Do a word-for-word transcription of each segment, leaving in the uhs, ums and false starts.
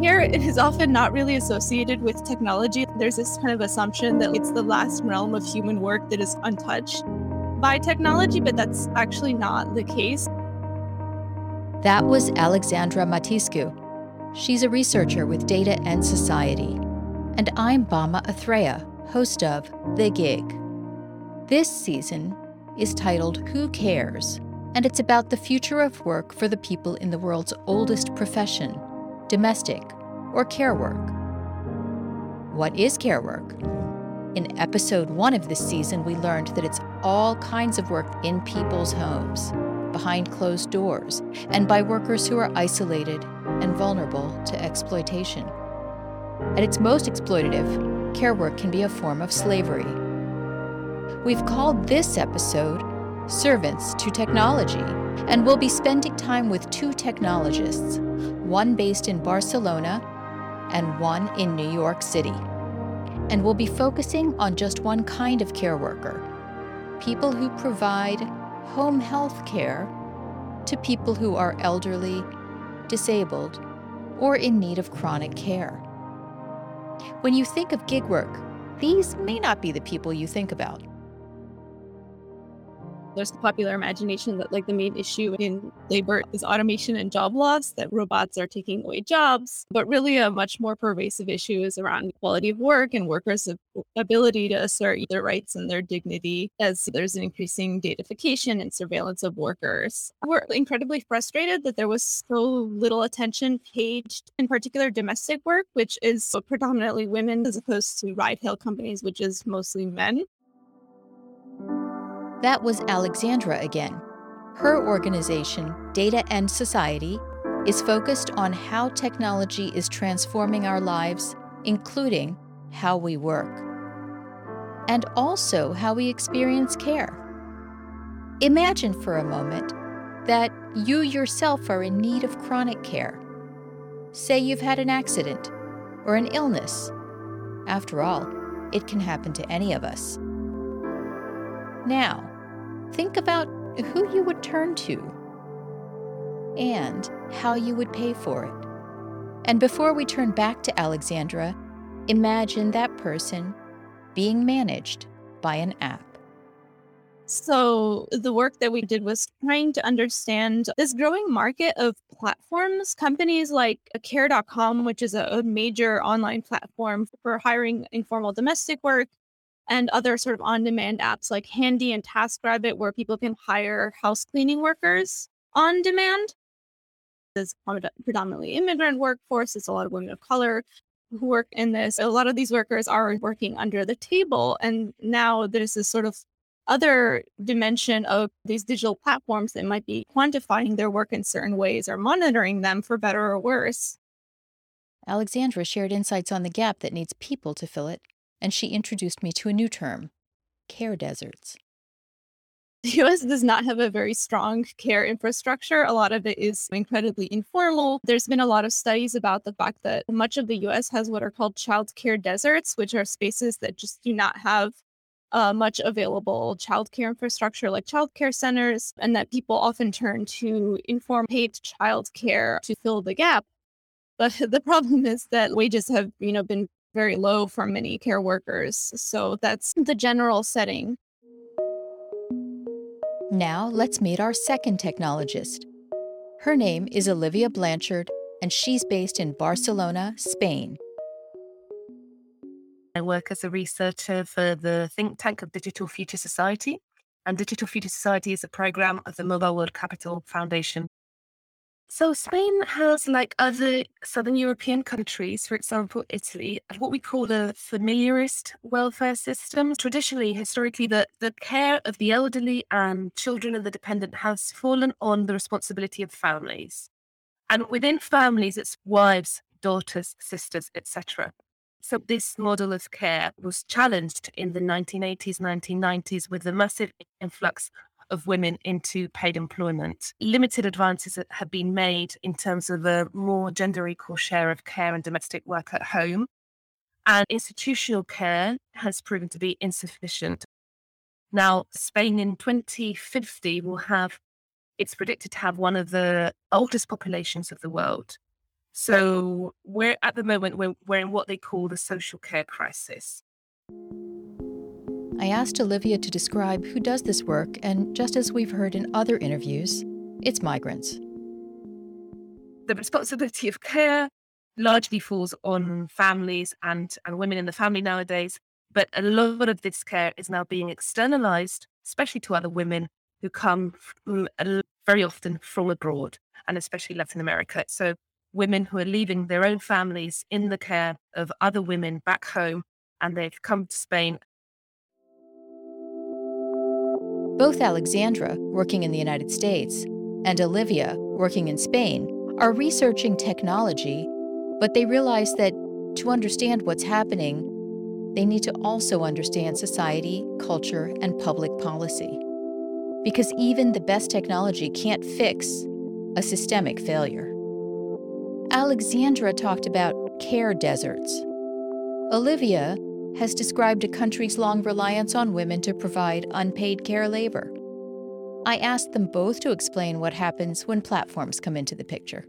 Care is often not really associated with technology. There's this kind of assumption that it's the last realm of human work that is untouched by technology, but that's actually not the case. That was Alexandra Mateescu. She's a researcher with Data and Society. And I'm Bama Athreya, host of The Gig. This season is titled Who Cares? And it's about the future of work for the people in the world's oldest profession, domestic or care work. What is care work? In episode one of this season, we learned that it's all kinds of work in people's homes, behind closed doors, and by workers who are isolated and vulnerable to exploitation. At its most exploitative, care work can be a form of slavery. We've called this episode Servants to Technology, and we'll be spending time with two technologists, one based in Barcelona and one in New York City. And we'll be focusing on just one kind of care worker, people who provide home health care to people who are elderly, disabled, or in need of chronic care. When you think of gig work, these may not be the people you think about. There's the popular imagination that like the main issue in labor is automation and job loss, that robots are taking away jobs. But really a much more pervasive issue is around quality of work and workers' ability to assert their rights and their dignity as there's an increasing datafication and surveillance of workers. We're incredibly frustrated that there was so little attention paid, in particular domestic work, which is predominantly women as opposed to ride-hail companies, which is mostly men. That was Alexandra again. Her organization, Data and Society, is focused on how technology is transforming our lives, including how we work, and also how we experience care. Imagine for a moment that you yourself are in need of chronic care. Say you've had an accident or an illness. After all, it can happen to any of us. Now, think about who you would turn to and how you would pay for it. And before we turn back to Alexandra, imagine that person being managed by an app. So the work that we did was trying to understand this growing market of platforms, companies like Care dot com, which is a major online platform for hiring informal domestic work, and other sort of on-demand apps like Handy and TaskRabbit, where people can hire house cleaning workers on demand. There's predominantly immigrant workforce. There's a lot of women of color who work in this. A lot of these workers are working under the table. And now there's this sort of other dimension of these digital platforms that might be quantifying their work in certain ways or monitoring them for better or worse. Alexandra shared insights on the gap that needs people to fill it. And she introduced me to a new term, care deserts. The U S does not have a very strong care infrastructure. A lot of it is incredibly informal. There's been a lot of studies about the fact that much of the U S has what are called child care deserts, which are spaces that just do not have uh, much available child care infrastructure like child care centers, and that people often turn to informal paid child care to fill the gap. But the problem is that wages have, you know, been very low for many care workers. So that's the general setting. Now let's meet our second technologist. Her name is Olivia Blanchard, and she's based in Barcelona, Spain. I work as a researcher for the think tank of Digital Future Society, and Digital Future Society is a program of the Mobile World Capital Foundation. So Spain has, like other Southern European countries, for example, Italy, what we call a familiarist welfare system. Traditionally, historically, the, the care of the elderly and children and the dependent has fallen on the responsibility of families. And within families, it's wives, daughters, sisters, et cetera. So this model of care was challenged in the nineteen eighties, nineteen nineties with the massive influx of women into paid employment. Limited advances have been made in terms of a more gender equal share of care and domestic work at home. And institutional care has proven to be insufficient. Now, Spain in twenty fifty will have, it's predicted to have one of the oldest populations of the world. So we're at the moment, we're, we're in what they call the social care crisis. I asked Olivia to describe who does this work, and just as we've heard in other interviews, it's migrants. The responsibility of care largely falls on families and, and women in the family nowadays, but a lot of this care is now being externalized, especially to other women who come from, very often from abroad, and especially Latin America. So women who are leaving their own families in the care of other women back home, and they've come to Spain. Both Alexandra, working in the United States, and Olivia, working in Spain, are researching technology, but they realize that to understand what's happening, they need to also understand society, culture, and public policy. Because even the best technology can't fix a systemic failure. Alexandra talked about care deserts. Olivia has described a country's long reliance on women to provide unpaid care labor. I asked them both to explain what happens when platforms come into the picture.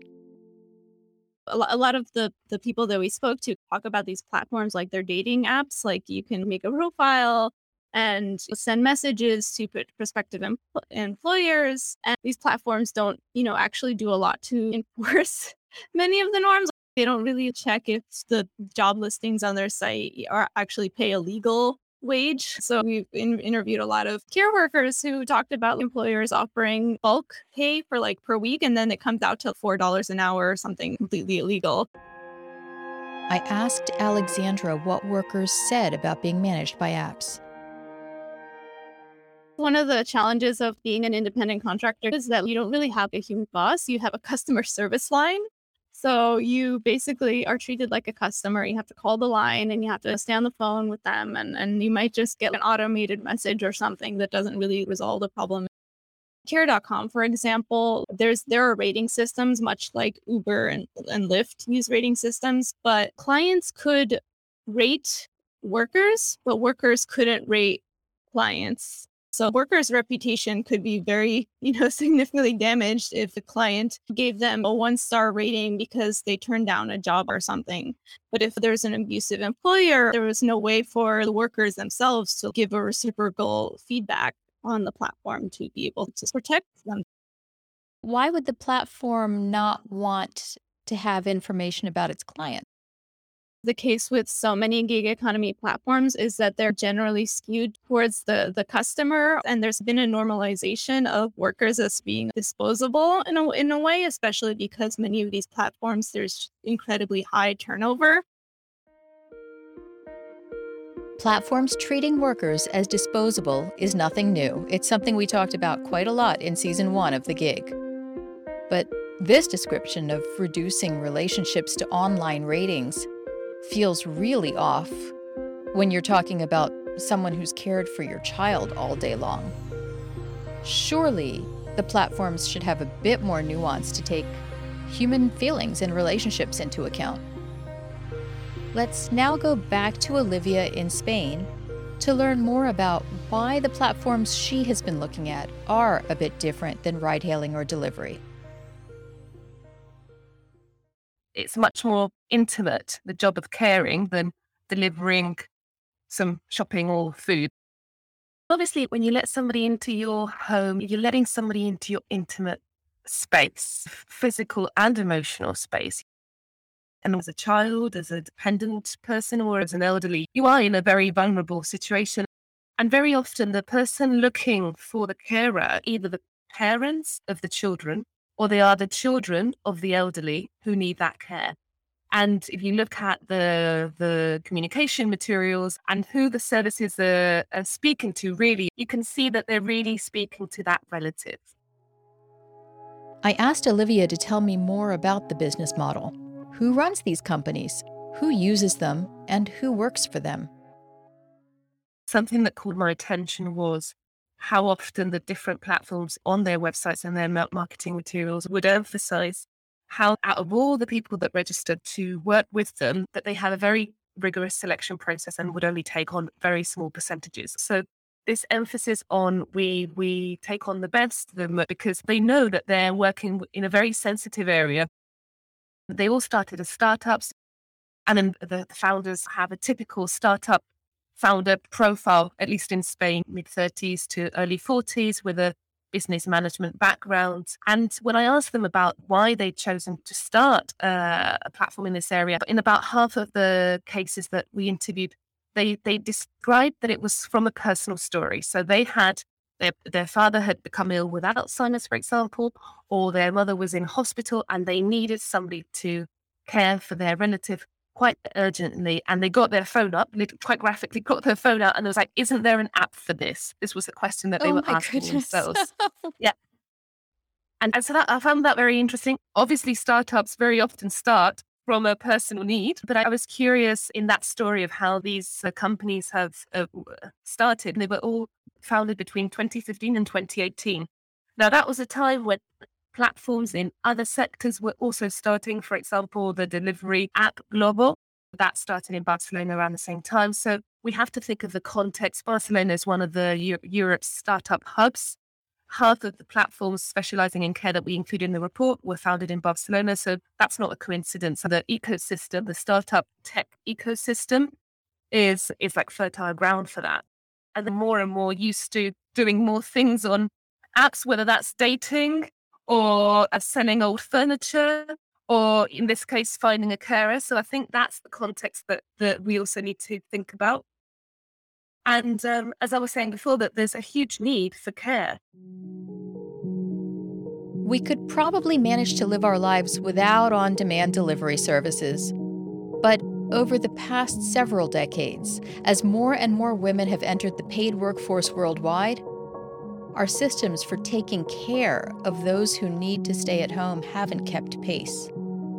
A lot of the, the people that we spoke to talk about these platforms like they're dating apps, like you can make a profile and send messages to prospective em- employers. And these platforms don't, you know, actually do a lot to enforce many of the norms. They don't really check if the job listings on their site are actually pay a legal wage. So we've in- interviewed a lot of care workers who talked about employers offering bulk pay for like per week, and then it comes out to four dollars an hour or something completely illegal. I asked Alexandra what workers said about being managed by apps. One of the challenges of being an independent contractor is that you don't really have a human boss. You have a customer service line. So you basically are treated like a customer. You have to call the line and you have to stay on the phone with them. And, and you might just get an automated message or something that doesn't really resolve the problem. Care dot com, for example, there's there are rating systems, much like Uber and, and Lyft use rating systems. But clients could rate workers, but workers couldn't rate clients. So workers' reputation could be very, you know, significantly damaged if the client gave them a one-star rating because they turned down a job or something. But if there's an abusive employer, there was no way for the workers themselves to give a reciprocal feedback on the platform to be able to protect them. Why would the platform not want to have information about its clients? The case with so many gig economy platforms is that they're generally skewed towards the, the customer. And there's been a normalization of workers as being disposable in a, in a way, especially because many of these platforms, there's incredibly high turnover. Platforms treating workers as disposable is nothing new. It's something we talked about quite a lot in season one of The Gig. But this description of reducing relationships to online ratings feels really off when you're talking about someone who's cared for your child all day long. Surely the platforms should have a bit more nuance to take human feelings and relationships into account. Let's now go back to Olivia in Spain to learn more about why the platforms she has been looking at are a bit different than ride-hailing or delivery. It's much more intimate, the job of caring, than delivering some shopping or food. Obviously, when you let somebody into your home, you're letting somebody into your intimate space, physical and emotional space. And as a child, as a dependent person, or as an elderly, you are in a very vulnerable situation. And very often the person looking for the carer, either the parents of the children, or they are the children of the elderly who need that care. And if you look at the the communication materials and who the services are, are speaking to, really, you can see that they're really speaking to that relative. I asked Olivia to tell me more about the business model. Who runs these companies? Who uses them? And who works for them? Something that caught my attention was how often the different platforms on their websites and their marketing materials would emphasize how, out of all the people that registered to work with them, that they have a very rigorous selection process and would only take on very small percentages. So this emphasis on we we take on the best of them, because they know that they're working in a very sensitive area. They all started as startups. And then the founders have a typical startup founder profile, at least in Spain, mid-thirties to early forties, with a business management background. And when I asked them about why they'd chosen to start uh, a platform in this area, in about half of the cases that we interviewed, they they described that it was from a personal story. So they had, their, their father had become ill with Alzheimer's, for example, or their mother was in hospital and they needed somebody to care for their relative quite urgently, and they got their phone up, quite graphically got their phone out, and it was like, isn't there an app for this? This was the question that they oh were asking goodness. themselves. Yeah. And, and so that, I found that very interesting. Obviously, startups very often start from a personal need, but I, I was curious in that story of how these uh, companies have uh, started. And they were all founded between twenty fifteen and twenty eighteen. Now, that was a time when platforms in other sectors were also starting, for example, the delivery app Glovo. That started in Barcelona around the same time. So we have to think of the context. Barcelona is one of the Euro- Europe's startup hubs. Half of the platforms specializing in care that we include in the report were founded in Barcelona. So that's not a coincidence. The ecosystem, the startup tech ecosystem is, is like fertile ground for that. And the more and more used to doing more things on apps, whether that's dating, or selling old furniture, or in this case, finding a carer. So I think that's the context that, that we also need to think about. And um, as I was saying before, that there's a huge need for care. We could probably manage to live our lives without on-demand delivery services. But over the past several decades, as more and more women have entered the paid workforce worldwide, our systems for taking care of those who need to stay at home haven't kept pace,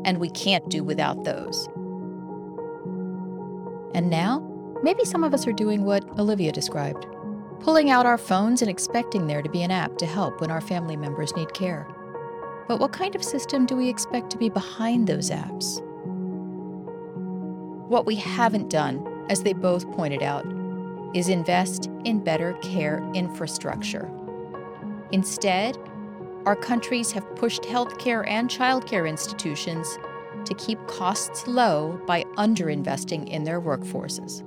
and we can't do without those. And now, maybe some of us are doing what Olivia described, pulling out our phones and expecting there to be an app to help when our family members need care. But what kind of system do we expect to be behind those apps? What we haven't done, as they both pointed out, is invest in better care infrastructure. Instead, our countries have pushed healthcare and childcare institutions to keep costs low by underinvesting in their workforces.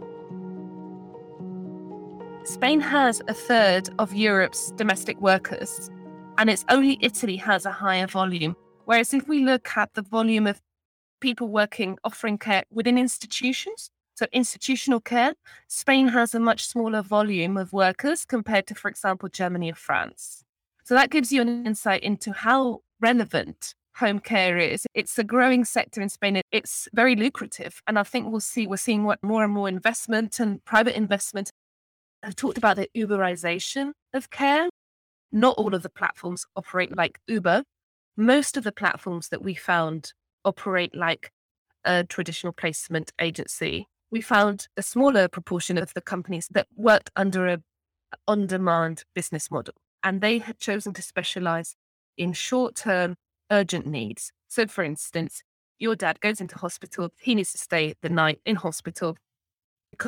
Spain has a third of Europe's domestic workers, and it's only Italy has a higher volume. Whereas if we look at the volume of people working, offering care within institutions, so institutional care, Spain has a much smaller volume of workers compared to, for example, Germany or France. So that gives you an insight into how relevant home care is. It's a growing sector in Spain. It's very lucrative. And I think we'll see, we're seeing what more and more investment and private investment. I've talked about the Uberization of care. Not all of the platforms operate like Uber. Most of the platforms that we found operate like a traditional placement agency. We found a smaller proportion of the companies that worked under a on-demand business model, and they had chosen to specialize in short-term urgent needs. So for instance, your dad goes into hospital, he needs to stay the night in hospital.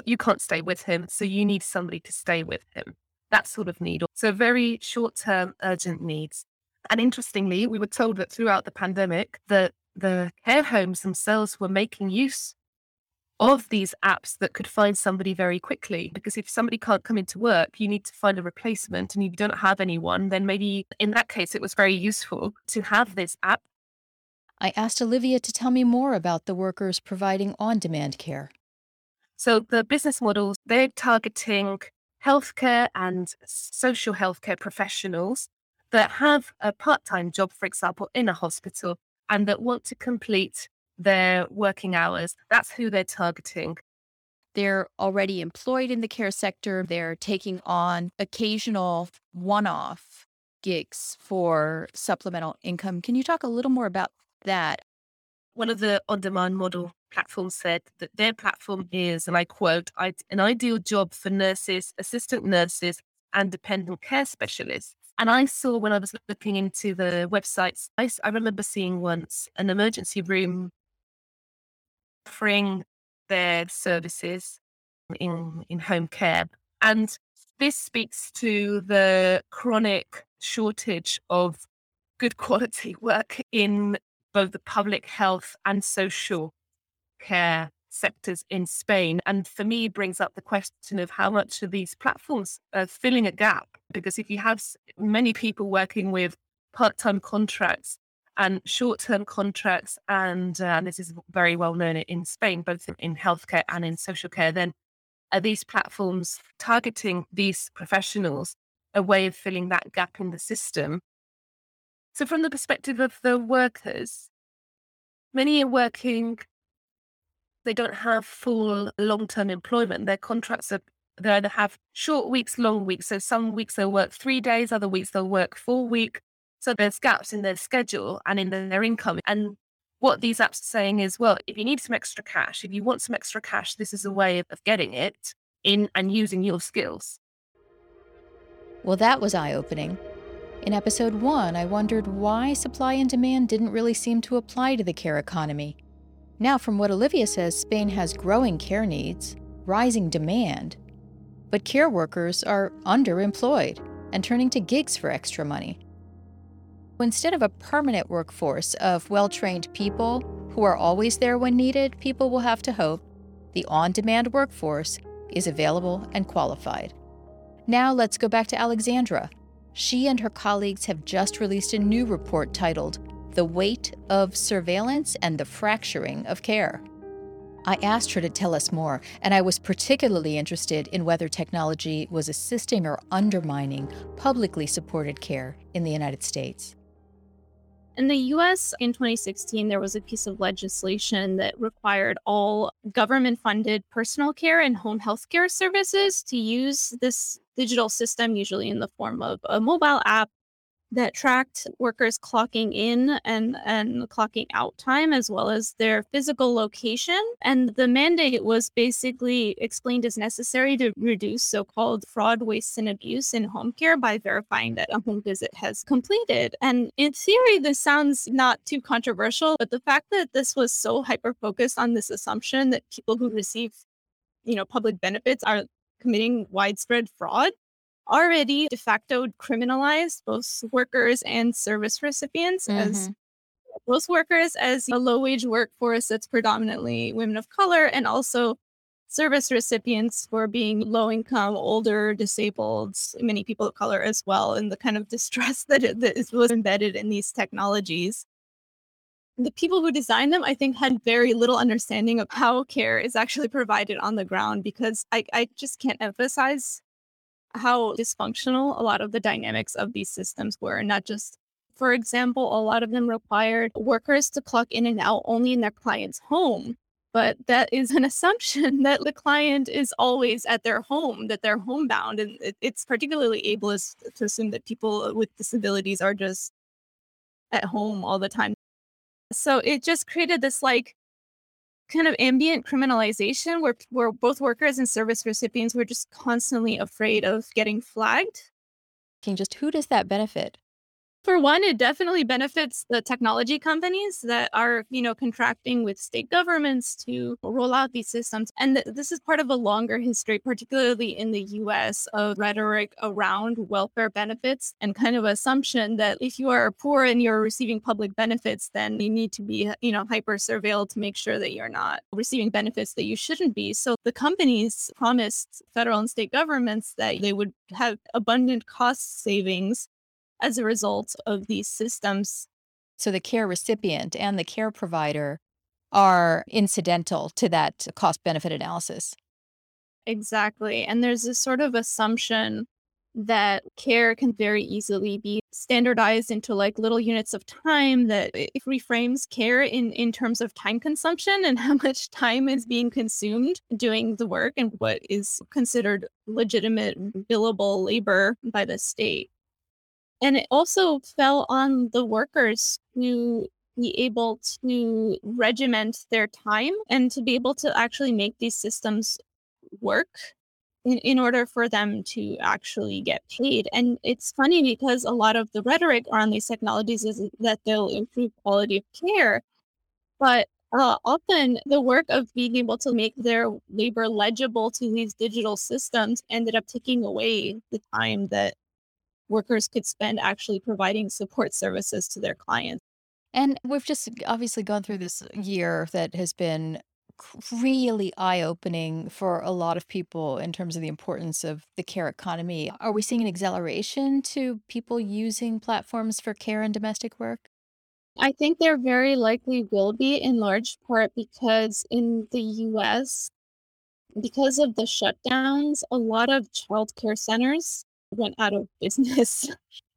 You can't stay with him, so you need somebody to stay with him. That sort of need. So very short-term urgent needs. And interestingly, we were told that throughout the pandemic, the, the care homes themselves were making use of these apps that could find somebody very quickly. Because if somebody can't come into work, you need to find a replacement and you don't have anyone, then maybe in that case, it was very useful to have this app. I asked Olivia to tell me more about the workers providing on-demand care. So the business models, they're targeting healthcare and social healthcare professionals that have a part-time job, for example, in a hospital, and that want to complete their working hours. That's who they're targeting. They're already employed in the care sector. They're taking on occasional one-off gigs for supplemental income. Can you talk a little more about that? One of the on-demand model platforms said that their platform is, and I quote, an ideal job for nurses, assistant nurses, and dependent care specialists. And I saw when I was looking into the websites, I, I remember seeing once an emergency room offering their services in, in home care. And this speaks to the chronic shortage of good quality work in both the public health and social care sectors in Spain. And for me, it brings up the question of how much of these platforms are filling a gap, because if you have many people working with part-time contracts and short-term contracts, and, uh, and this is very well known in Spain, both in healthcare and in social care, then are these platforms targeting these professionals a way of filling that gap in the system? So from the perspective of the workers, many are working, they don't have full long-term employment. Their contracts are, they either have short weeks, long weeks. So some weeks they'll work three days, other weeks they'll work four weeks. So there's gaps in their schedule and in their income. And what these apps are saying is, well, if you need some extra cash, if you want some extra cash, this is a way of getting it in and using your skills. Well, that was eye-opening. In episode one, I wondered why supply and demand didn't really seem to apply to the care economy. Now, from what Olivia says, Spain has growing care needs, rising demand, but care workers are underemployed and turning to gigs for extra money. Instead of a permanent workforce of well-trained people who are always there when needed, people will have to hope the on-demand workforce is available and qualified. Now let's go back to Alexandra. She and her colleagues have just released a new report titled The Weight of Surveillance and the Fracturing of Care. I asked her to tell us more, and I was particularly interested in whether technology was assisting or undermining publicly supported care in the United States. In the U S in twenty sixteen, there was a piece of legislation that required all government-funded personal care and home health care services to use this digital system, usually in the form of a mobile app that tracked workers clocking in and, and clocking out time, as well as their physical location. And the mandate was basically explained as necessary to reduce so-called fraud, waste, and abuse in home care by verifying that a home visit has completed. And in theory, this sounds not too controversial, but the fact that this was so hyper-focused on this assumption that people who receive, you know, public benefits are committing widespread fraud already de facto criminalized both workers and service recipients, mm-hmm. as both workers as a low-wage workforce that's predominantly women of color, and also service recipients for being low-income, older, disabled, many people of color as well, and the kind of distress that, it, that was embedded in these technologies. The people who designed them, I think, had very little understanding of how care is actually provided on the ground, because I, I just can't emphasize how dysfunctional a lot of the dynamics of these systems were. Not just, for example, a lot of them required workers to clock in and out only in their client's home. But that is an assumption that the client is always at their home, that they're homebound. And it, it's particularly ableist to assume that people with disabilities are just at home all the time. So it just created this like kind of ambient criminalization where, where both workers and service recipients were just constantly afraid of getting flagged. Just who does that benefit? For one, it definitely benefits the technology companies that are, you know, contracting with state governments to roll out these systems. And th- this is part of a longer history, particularly in the U S, of rhetoric around welfare benefits and kind of assumption that if you are poor and you're receiving public benefits, then you need to be, you know, hyper surveilled to make sure that you're not receiving benefits that you shouldn't be. So the companies promised federal and state governments that they would have abundant cost savings as a result of these systems. So the care recipient and the care provider are incidental to that cost-benefit analysis. Exactly. And there's this sort of assumption that care can very easily be standardized into like little units of time, that it reframes care in, in terms of time consumption and how much time is being consumed doing the work and what is considered legitimate billable labor by the state. And it also fell on the workers to be able to regiment their time and to be able to actually make these systems work in, in order for them to actually get paid. And it's funny because a lot of the rhetoric around these technologies is that they'll improve quality of care. But uh, often the work of being able to make their labor legible to these digital systems ended up taking away the time that workers could spend actually providing support services to their clients. And we've just obviously gone through this year that has been really eye-opening for a lot of people in terms of the importance of the care economy. Are we seeing an acceleration to people using platforms for care and domestic work? I think there very likely will be, in large part because in the U S, because of the shutdowns, a lot of childcare centers went out of business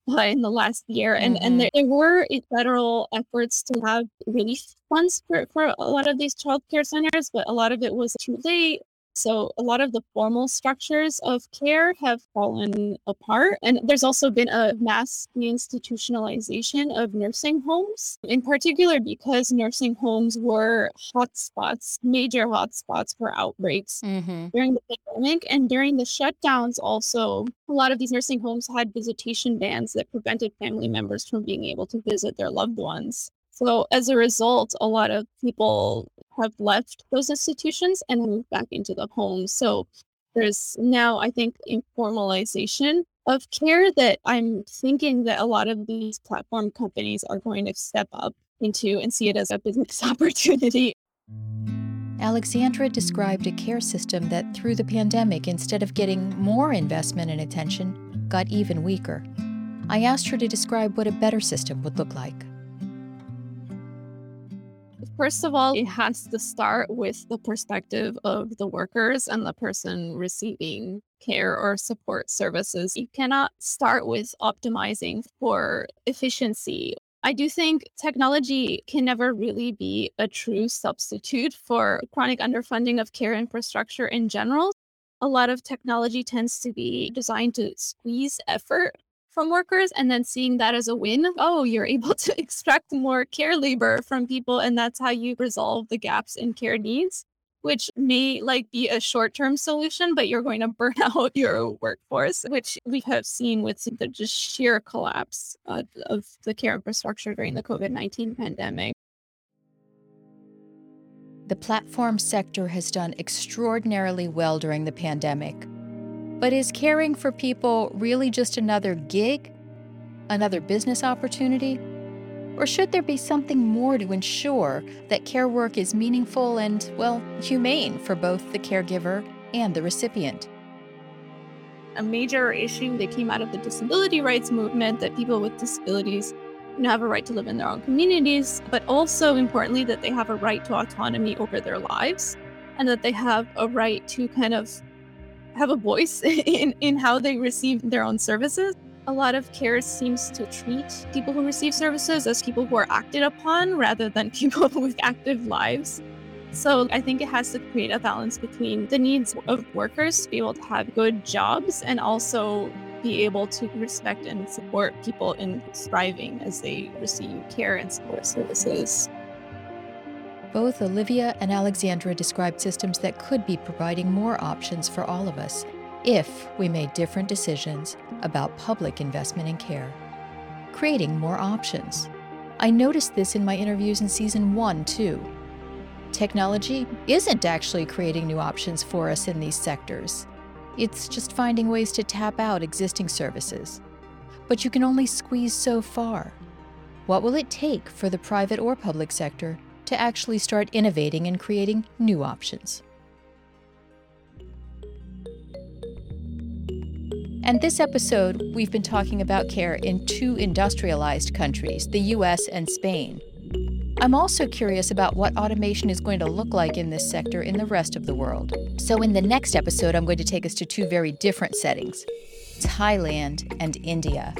in the last year. And mm-hmm. and there, there were federal efforts to have relief funds for, for a lot of these childcare centers, but a lot of it was too late. So a lot of the formal structures of care have fallen apart. And there's also been a mass deinstitutionalization of nursing homes, in particular because nursing homes were hotspots, major hotspots for outbreaks mm-hmm. during the pandemic. And during the shutdowns also, a lot of these nursing homes had visitation bans that prevented family members from being able to visit their loved ones. So as a result, a lot of people have left those institutions and moved back into the home. So there's now, I think, informalization of care that I'm thinking that a lot of these platform companies are going to step up into and see it as a business opportunity. Alexandra described a care system that through the pandemic, instead of getting more investment and attention, got even weaker. I asked her to describe what a better system would look like. First of all, it has to start with the perspective of the workers and the person receiving care or support services. You cannot start with optimizing for efficiency. I do think technology can never really be a true substitute for chronic underfunding of care infrastructure in general. A lot of technology tends to be designed to squeeze effort from workers and then seeing that as a win. Oh, you're able to extract more care labor from people and that's how you resolve the gaps in care needs, which may like be a short-term solution, but you're going to burn out your workforce, which we have seen with the just sheer collapse uh, of the care infrastructure during the covid nineteen pandemic. The platform sector has done extraordinarily well during the pandemic. But is caring for people really just another gig, another business opportunity? Or should there be something more to ensure that care work is meaningful and, well, humane for both the caregiver and the recipient? A major issue that came out of the disability rights movement that people with disabilities have a right to live in their own communities, but also importantly that they have a right to autonomy over their lives and that they have a right to kind of have a voice in, in how they receive their own services. A lot of care seems to treat people who receive services as people who are acted upon rather than people with active lives. So I think it has to create a balance between the needs of workers to be able to have good jobs and also be able to respect and support people in thriving as they receive care and support services. Both Olivia and Alexandra described systems that could be providing more options for all of us if we made different decisions about public investment in care, creating more options. I noticed this in my interviews in season one, too. Technology isn't actually creating new options for us in these sectors. It's just finding ways to tap out existing services. But you can only squeeze so far. What will it take for the private or public sector to actually start innovating and creating new options? And this episode, we've been talking about care in two industrialized countries, the U S and Spain. I'm also curious about what automation is going to look like in this sector in the rest of the world. So in the next episode, I'm going to take us to two very different settings, Thailand and India.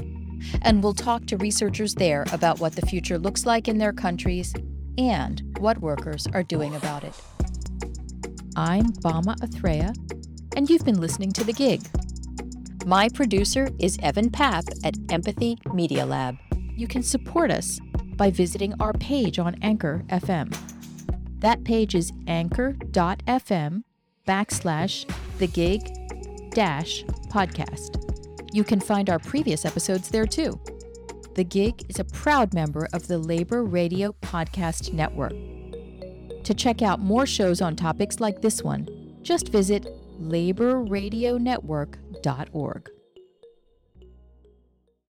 And we'll talk to researchers there about what the future looks like in their countries and what workers are doing about it. I'm Bama Athreya, and you've been listening to The Gig. My producer is Evan Papp at Empathy Media Lab. You can support us by visiting our page on Anchor F M. That page is anchor dot f m backslash the gig dash podcast. You can find our previous episodes there too. The Gig is a proud member of the Labor Radio Podcast Network. To check out more shows on topics like this one, just visit labor radio network dot org.